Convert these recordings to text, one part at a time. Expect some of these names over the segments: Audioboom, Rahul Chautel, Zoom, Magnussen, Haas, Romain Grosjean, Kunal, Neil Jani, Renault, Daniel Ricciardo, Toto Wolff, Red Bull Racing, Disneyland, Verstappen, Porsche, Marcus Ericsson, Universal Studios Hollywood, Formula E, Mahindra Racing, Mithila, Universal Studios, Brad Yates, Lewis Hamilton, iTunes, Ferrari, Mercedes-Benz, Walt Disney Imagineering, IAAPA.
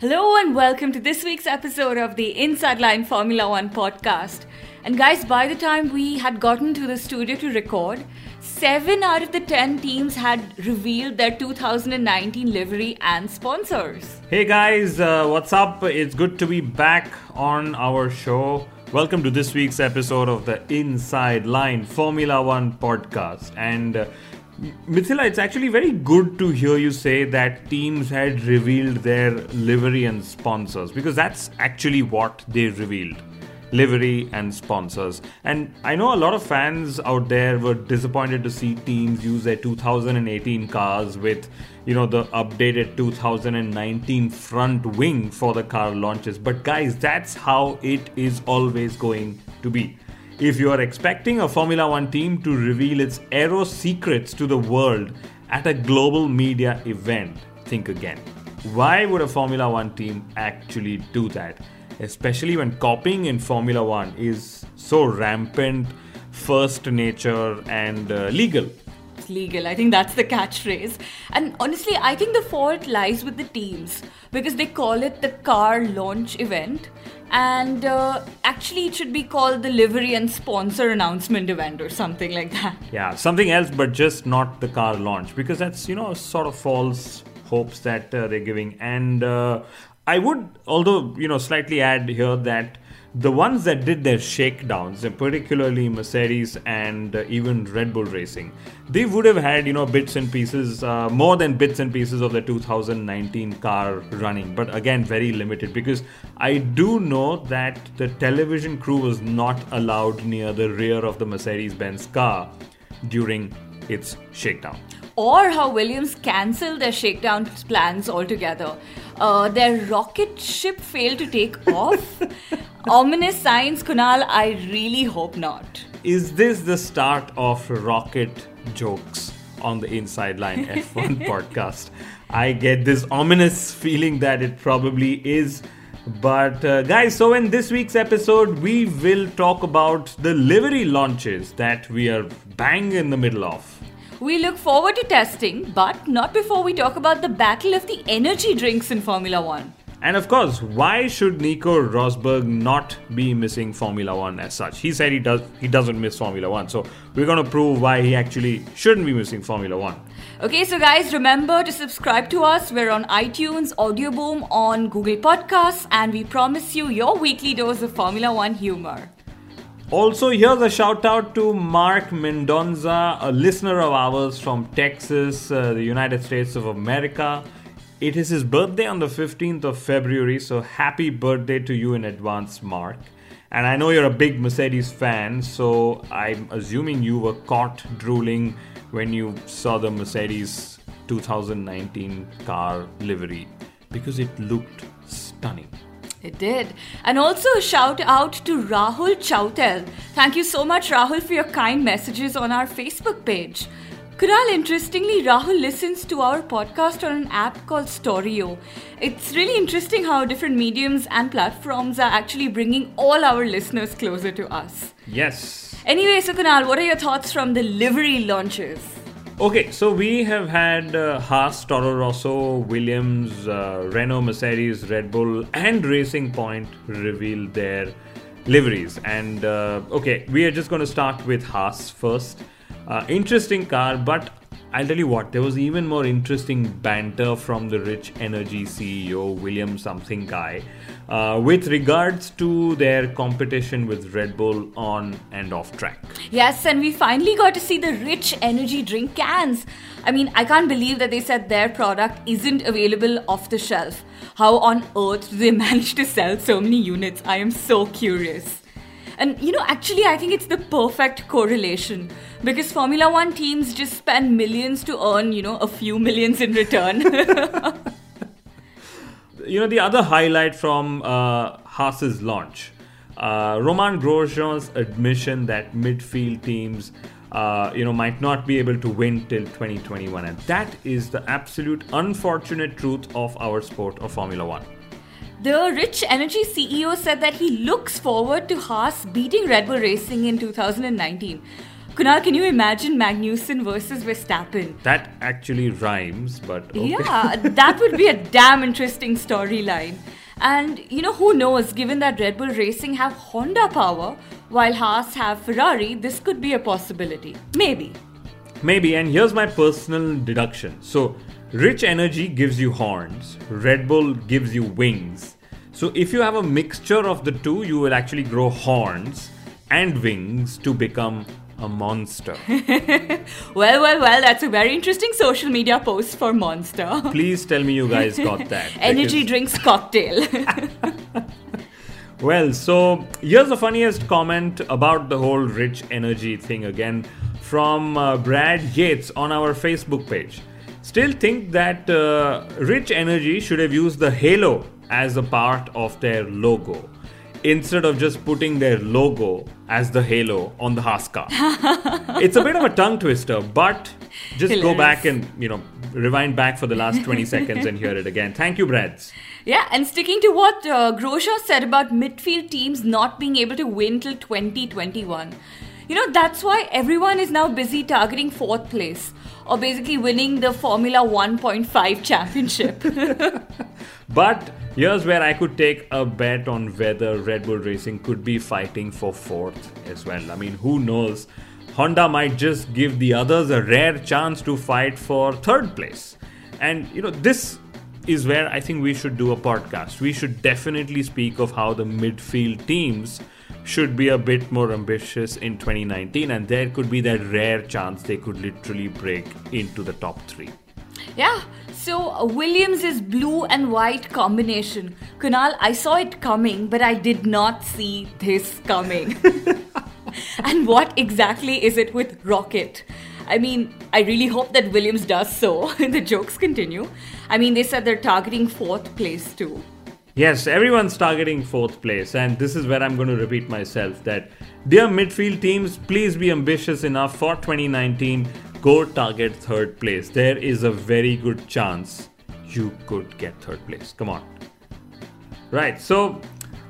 Hello and welcome to this week's episode of the Inside Line Formula 1 podcast. And guys, by the time we had gotten to the studio to record, 7 out of the 10 teams had revealed their 2019 livery and sponsors. Hey guys, what's up? It's good to be back on our show. Welcome to this week's episode of the Inside Line Formula 1 podcast. And Mithila, it's actually very good to hear you say that teams had revealed their livery and sponsors, because that's actually what they revealed, livery and sponsors. And I know a lot of fans out there were disappointed to see teams use their 2018 cars with, you know, the updated 2019 front wing for the car launches. But guys, that's how it is always going to be. If you are expecting a Formula 1 team to reveal its aero secrets to the world at a global media event, think again. Why would a Formula 1 team actually do that? Especially when copying in Formula 1 is so rampant, first nature and legal. It's legal. I think that's the catchphrase. And honestly, I think the fault lies with the teams, because they call it the car launch event. And actually, it should be called the livery and sponsor announcement event or something like that. Yeah, something else, but just not the car launch, because that's, you know, sort of false hopes that they're giving. And I would, although, you know, slightly add here that the ones that did their shakedowns, particularly Mercedes and even Red Bull Racing, they would have had, you know, bits and pieces, more than bits and pieces of the 2019 car running. But again, very limited, because I do know that the television crew was not allowed near the rear of the Mercedes-Benz car during its shakedown. Or how Williams cancelled their shakedown plans altogether. Their rocket ship failed to take off. Ominous signs, Kunal, I really hope not. Is this the start of rocket jokes on the Inside Line F1 podcast? I get this ominous feeling that it probably is. But guys, so in this week's episode, we will talk about the livery launches that we are bang in the middle of. We look forward to testing, but not before we talk about the battle of the energy drinks in Formula 1. And of course, why should Nico Rosberg not be missing Formula 1 as such? He said he doesn't miss Formula 1, so we're going to prove why he actually shouldn't be missing Formula 1. Okay, so guys, remember to subscribe to us. We're on iTunes, Audioboom, on Google Podcasts, and we promise you your weekly dose of Formula 1 humor. Also, here's a shout out to Mark Mendoza, a listener of ours from Texas, the United States of America. It is his birthday on the 15th of February, so happy birthday to you in advance, Mark. And I know you're a big Mercedes fan, so I'm assuming you were caught drooling when you saw the Mercedes 2019 car livery, because it looked stunning. It did. And also a shout out to Rahul Chautel. Thank you so much, Rahul, for your kind messages on our Facebook page. Kunal, interestingly, Rahul listens to our podcast on an app called Storyo. It's really interesting how different mediums and platforms are actually bringing all our listeners closer to us. Yes. Anyway, so Kunal, what are your thoughts from the livery launches? Okay, so we have had Haas, Toro Rosso, Williams, Renault, Mercedes, Red Bull and Racing Point reveal their liveries. And okay, we are just going to start with Haas first. Interesting car, but I'll tell you what, there was even more interesting banter from the Rich Energy CEO, William something guy, with regards to their competition with Red Bull on and off track. Yes, and we finally got to see the Rich Energy drink cans. I mean, I can't believe that they said their product isn't available off the shelf. How on earth do they manage to sell so many units? I am so curious. And you know, actually, I think it's the perfect correlation because Formula One teams just spend millions to earn, you know, a few millions in return. You know, the other highlight from Haas's launch, Romain Grosjean's admission that midfield teams, might not be able to win till 2021. And that is the absolute unfortunate truth of our sport of Formula One. The Rich Energy CEO said that he looks forward to Haas beating Red Bull Racing in 2019. Kunal, can you imagine Magnussen versus Verstappen? That actually rhymes, but okay. Yeah, that would be a damn interesting storyline. And, you know, who knows, given that Red Bull Racing have Honda power, while Haas have Ferrari, this could be a possibility. Maybe, and here's my personal deduction. So, Rich Energy gives you horns, Red Bull gives you wings. So if you have a mixture of the two, you will actually grow horns and wings to become a monster. Well, that's a very interesting social media post for monster. Please tell me you guys got that. Energy drinks cocktail. Well, so here's the funniest comment about the whole Rich Energy thing again from Brad Yates on our Facebook page. Still think that Rich Energy should have used the halo as a part of their logo instead of just putting their logo as the halo on the Haas car. It's a bit of a tongue twister, but just hilarious. Go back and, rewind back for the last 20 seconds and hear it again. Thank you, Brads. Yeah, and sticking to what Grosjean said about midfield teams not being able to win till 2021. You know, that's why everyone is now busy targeting 4th place or basically winning the Formula 1.5 championship. But here's where I could take a bet on whether Red Bull Racing could be fighting for 4th as well. I mean, who knows? Honda might just give the others a rare chance to fight for 3rd place. And, this is where I think we should do a podcast. We should definitely speak of how the midfield teams should be a bit more ambitious in 2019, and there could be that rare chance they could literally break into the top 3. Yeah, so Williams' blue and white combination. Kunal, I saw it coming, but I did not see this coming. And what exactly is it with Rocket? I mean, I really hope that Williams does so. The jokes continue. I mean, they said they're targeting 4th place too. Yes, everyone's targeting 4th place, and this is where I'm going to repeat myself that dear midfield teams, please be ambitious enough for 2019. Go target 3rd place. There is a very good chance you could get 3rd place. Come on. Right, so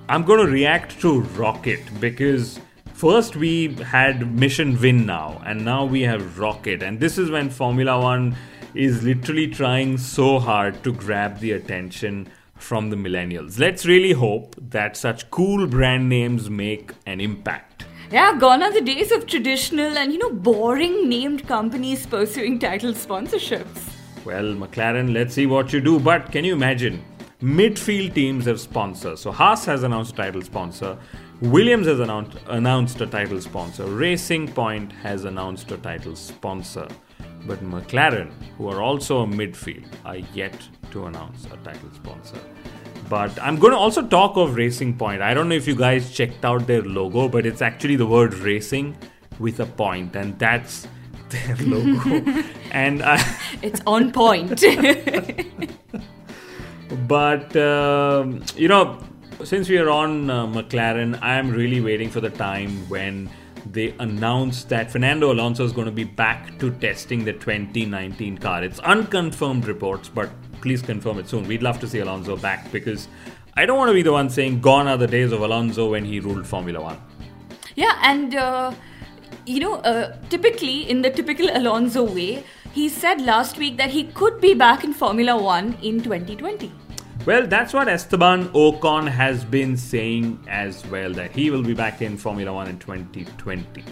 I'm going to react to Rocket because first we had Mission Win now, and now we have Rocket, and this is when Formula One is literally trying so hard to grab the attention from the millennials. Let's really hope that such cool brand names make an impact. Yeah, gone are the days of traditional and, boring named companies pursuing title sponsorships. Well, McLaren, let's see what you do. But can you imagine? Midfield teams have sponsors. So Haas has announced a title sponsor. Williams has announced a title sponsor. Racing Point has announced a title sponsor. But McLaren, who are also a midfield, are yet to announce a title sponsor. But I'm going to also talk of Racing Point. I don't know if you guys checked out their logo, but it's actually the word racing with a point. And that's their logo. And it's on point. But, since we are on McLaren, I am really waiting for the time when they announced that Fernando Alonso is going to be back to testing the 2019 car. It's unconfirmed reports, but please confirm it soon. We'd love to see Alonso back because I don't want to be the one saying gone are the days of Alonso when he ruled Formula One. Yeah, and typically, in the typical Alonso way, he said last week that he could be back in Formula One in 2020. Well, that's what Esteban Ocon has been saying as well, that he will be back in Formula 1 in 2020.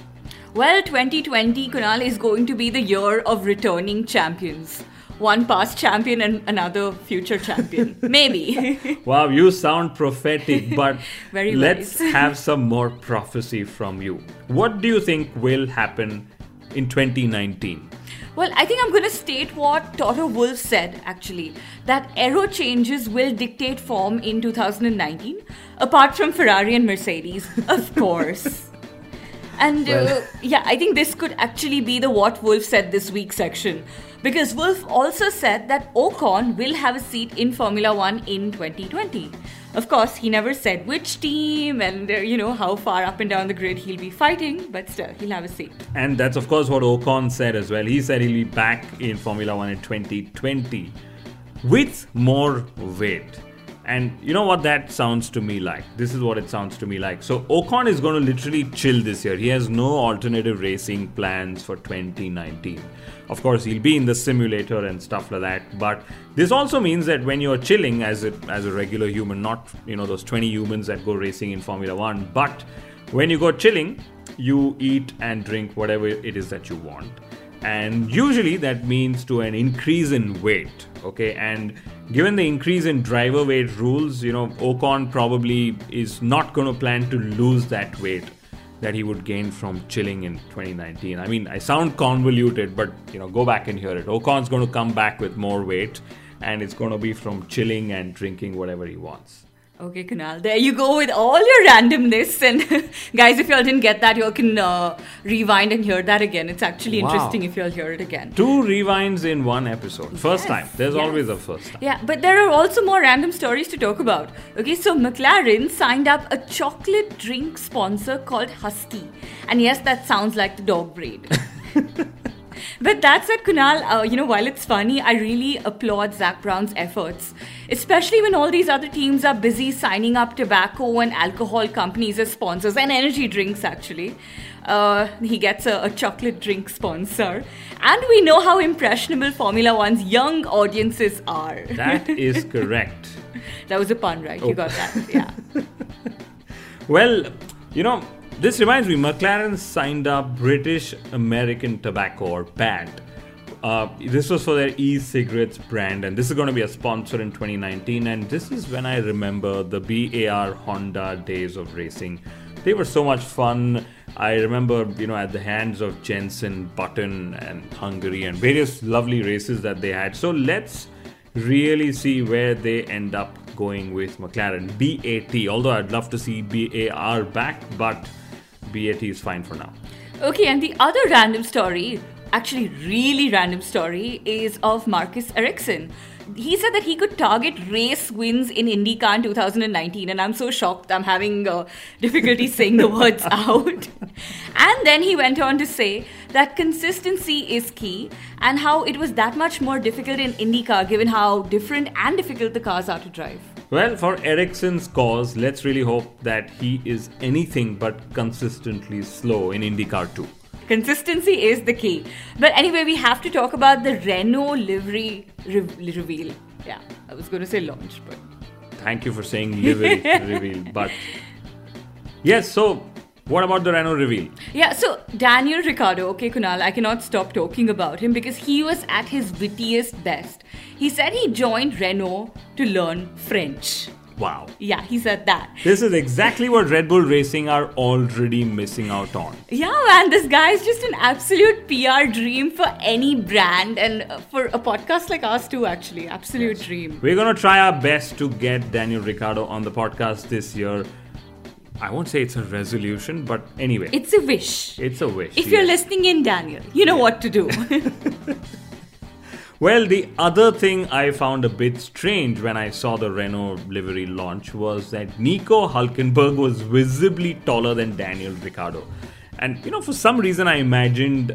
Well, 2020, Kunal, is going to be the year of returning champions. One past champion and another future champion. Maybe. Wow, you sound prophetic, but let's have some more prophecy from you. What do you think will happen in 2019? Well, I think I'm going to state what Toto Wolff said, actually, that aero changes will dictate form in 2019, apart from Ferrari and Mercedes, of course. And yeah, I think this could actually be the What Wolff Said This Week section, because Wolff also said that Ocon will have a seat in Formula 1 in 2020. Of course, he never said which team and, you know, how far up and down the grid he'll be fighting, but still, he'll have a seat. And that's, of course, what Ocon said as well. He said he'll be back in Formula 1 in 2020 with more weight. And you know what that sounds to me like? This is what it sounds to me like. So, Ocon is going to literally chill this year. He has no alternative racing plans for 2019. Of course, he'll be in the simulator and stuff like that. But this also means that when you're chilling as a regular human, not, you know, those 20 humans that go racing in Formula 1, but when you go chilling, you eat and drink whatever it is that you want. And usually that means to an increase in weight, okay? And given the increase in driver weight rules, you know, Ocon probably is not going to plan to lose that weight that he would gain from chilling in 2019. I mean, I sound convoluted, but, you know, go back and hear it. Ocon's going to come back with more weight, and it's going to be from chilling and drinking whatever he wants. Okay, Kunal, there you go with all your randomness. And guys, if y'all didn't get that, y'all can rewind and hear that again. It's actually interesting if y'all hear it again. 2 rewinds in one episode. First time. There's always a first time. Yeah, but there are also more random stories to talk about. Okay, so McLaren signed up a chocolate drink sponsor called Husky. And yes, that sounds like the dog breed. But that said, Kunal, you know, while it's funny, I really applaud Zach Brown's efforts, especially when all these other teams are busy signing up tobacco and alcohol companies as sponsors and energy drinks, actually. He gets a chocolate drink sponsor. And we know how impressionable Formula One's young audiences are. That is correct. That was a pun, right? Oh. You got that, yeah. Well, you know, this reminds me, McLaren signed up British American Tobacco, or BAT. This was for their e-cigarettes brand, and this is going to be a sponsor in 2019. And this is when I remember the BAR Honda days of racing. They were so much fun. I remember, you know, at the hands of Jensen Button and Hungary and various lovely races that they had. So let's really see where they end up going with McLaren. BAT, although I'd love to see BAR back, but BAT is fine for now. Okay, and the other random story, actually really random story, is of Marcus Ericsson. He said that he could target race wins in IndyCar in 2019, and I'm so shocked I'm having difficulty saying the words out. And then he went on to say that consistency is key, and how it was that much more difficult in IndyCar given how different and difficult the cars are to drive. Well, for Ericsson's cause, let's really hope that he is anything but consistently slow in IndyCar too. Consistency is the key. But anyway, we have to talk about the Renault livery reveal. Yeah, I was going to say launch, but... Thank you for saying livery reveal. But yes, so what about the Renault reveal? Yeah, so Daniel Ricciardo, okay Kunal, I cannot stop talking about him because he was at his wittiest best. He said he joined Renault to learn French. Wow. Yeah, he said that. This is exactly what Red Bull Racing are already missing out on. Yeah, man, this guy is just an absolute PR dream for any brand and for a podcast like ours too, actually. Absolute dream. We're going to try our best to get Daniel Ricciardo on the podcast this year. I won't say it's a resolution, but anyway. It's a wish. It's a wish. If you're listening in, Daniel, you know what to do. Well, the other thing I found a bit strange when I saw the Renault livery launch was that Nico Hulkenberg was visibly taller than Daniel Ricciardo. And, you know, for some reason I imagined,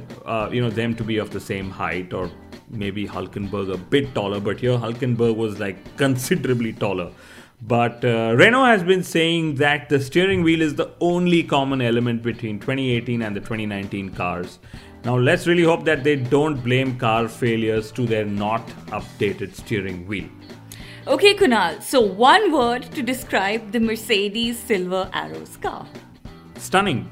you know, them to be of the same height, or maybe Hulkenberg a bit taller. But here Hulkenberg was like considerably taller. But Renault has been saying that the steering wheel is the only common element between 2018 and the 2019 cars. Now, let's really hope that they don't blame car failures to their not updated steering wheel. Okay, Kunal. So, one word to describe the Mercedes Silver Arrows car. Stunning.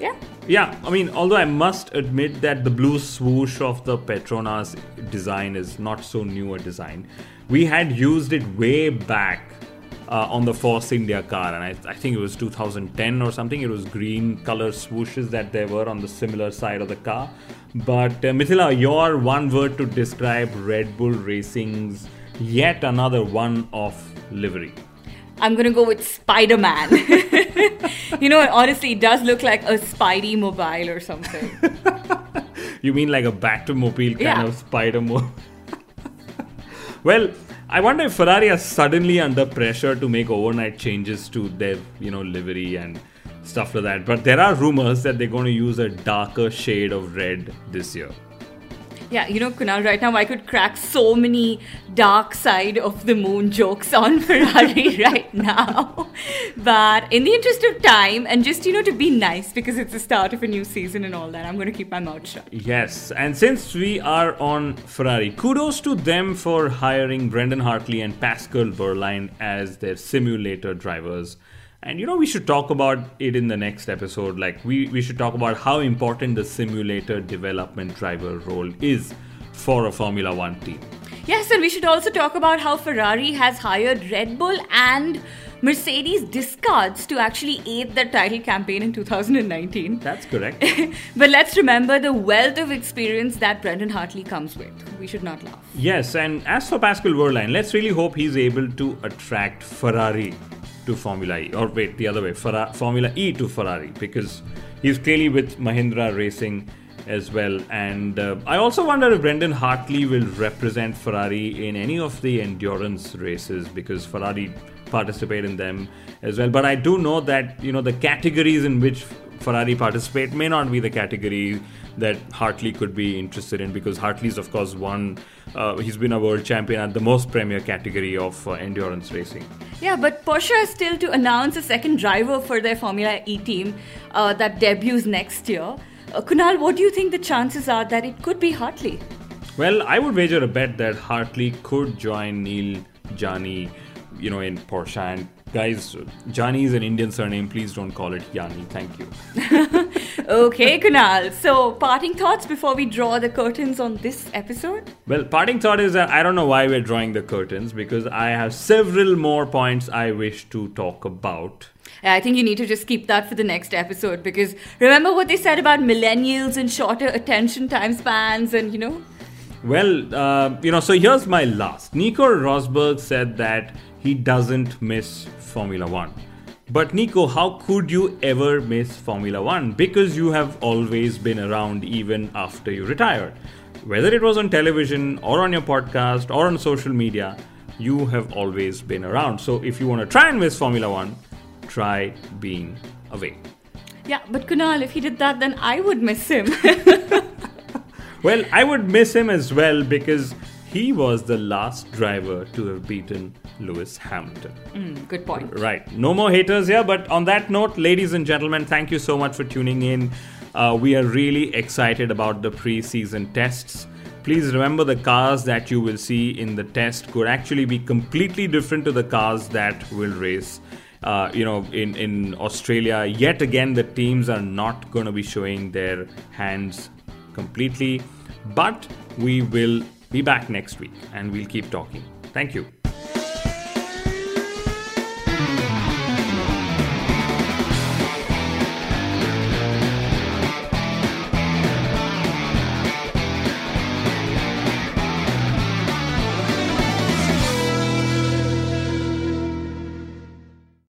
Yeah. Yeah, I mean, although I must admit that the blue swoosh of the Petronas design is not so new a design. We had used it way back on the Force India car, and I think it was 2010 or something. It was green color swooshes that there were on the similar side of the car. But Mithila, your one word to describe Red Bull Racing's yet another one-off livery. I'm going to go with Spider-Man. You know, honestly, it does look like a Spidey mobile or something. You mean like a Batmobile kind of Spider-Mobile? Well, I wonder if Ferrari are suddenly under pressure to make overnight changes to their, livery and stuff like that. But there are rumors that they're going to use a darker shade of red this year. Yeah, Kunal, right now I could crack so many dark side of the moon jokes on Ferrari right now. But in the interest of time and just, to be nice because it's the start of a new season and all that, I'm going to keep my mouth shut. Yes, and since we are on Ferrari, kudos to them for hiring Brendan Hartley and Pascal Wehrlein as their simulator drivers. And, we should talk about it in the next episode. Like, we should talk about how important the simulator development driver role is for a Formula 1 team. Yes, and we should also talk about how Ferrari has hired Red Bull and Mercedes discards to actually aid their title campaign in 2019. That's correct. But let's remember the wealth of experience that Brendan Hartley comes with. We should not laugh. Yes, and as for Pascal Wehrlein, let's really hope he's able to attract Ferrari to Formula E, or wait, the other way, Formula E to Ferrari, because he's clearly with Mahindra Racing as well. And I also wonder if Brendan Hartley will represent Ferrari in any of the endurance races, because Ferrari participate in them as well. But I do know that, the categories in which Ferrari participate may not be the category that Hartley could be interested in, because Hartley's, of course, won. He's been a world champion at the most premier category of endurance racing. Yeah, but Porsche is still to announce a second driver for their Formula E team that debuts next year. Kunal, what do you think the chances are that it could be Hartley? Well, I would wager a bet that Hartley could join Neil Jani, in Porsche. And guys, Jani is an Indian surname. Please don't call it Yani. Thank you. Okay, Kunal. So, parting thoughts before we draw the curtains on this episode? Well, parting thought is that I don't know why we're drawing the curtains, because I have several more points I wish to talk about. I think you need to just keep that for the next episode, because remember what they said about millennials and shorter attention time spans and, Well, so here's my last. Nico Rosberg said that he doesn't miss Formula 1. But Nico, how could you ever miss Formula 1? Because you have always been around even after you retired. Whether it was on television or on your podcast or on social media, you have always been around. So if you want to try and miss Formula 1, try being away. Yeah, but Kunal, if he did that, then I would miss him. Well, I would miss him as well, because he was the last driver to have beaten Lewis Hamilton. Good point. Right. No more haters here. But on that note, ladies and gentlemen, thank you so much for tuning in. We are really excited about the pre-season tests. Please remember, the cars that you will see in the test could actually be completely different to the cars that will race. In Australia, yet again, the teams are not going to be showing their hands completely, but we will be back next week and we'll keep talking. Thank you.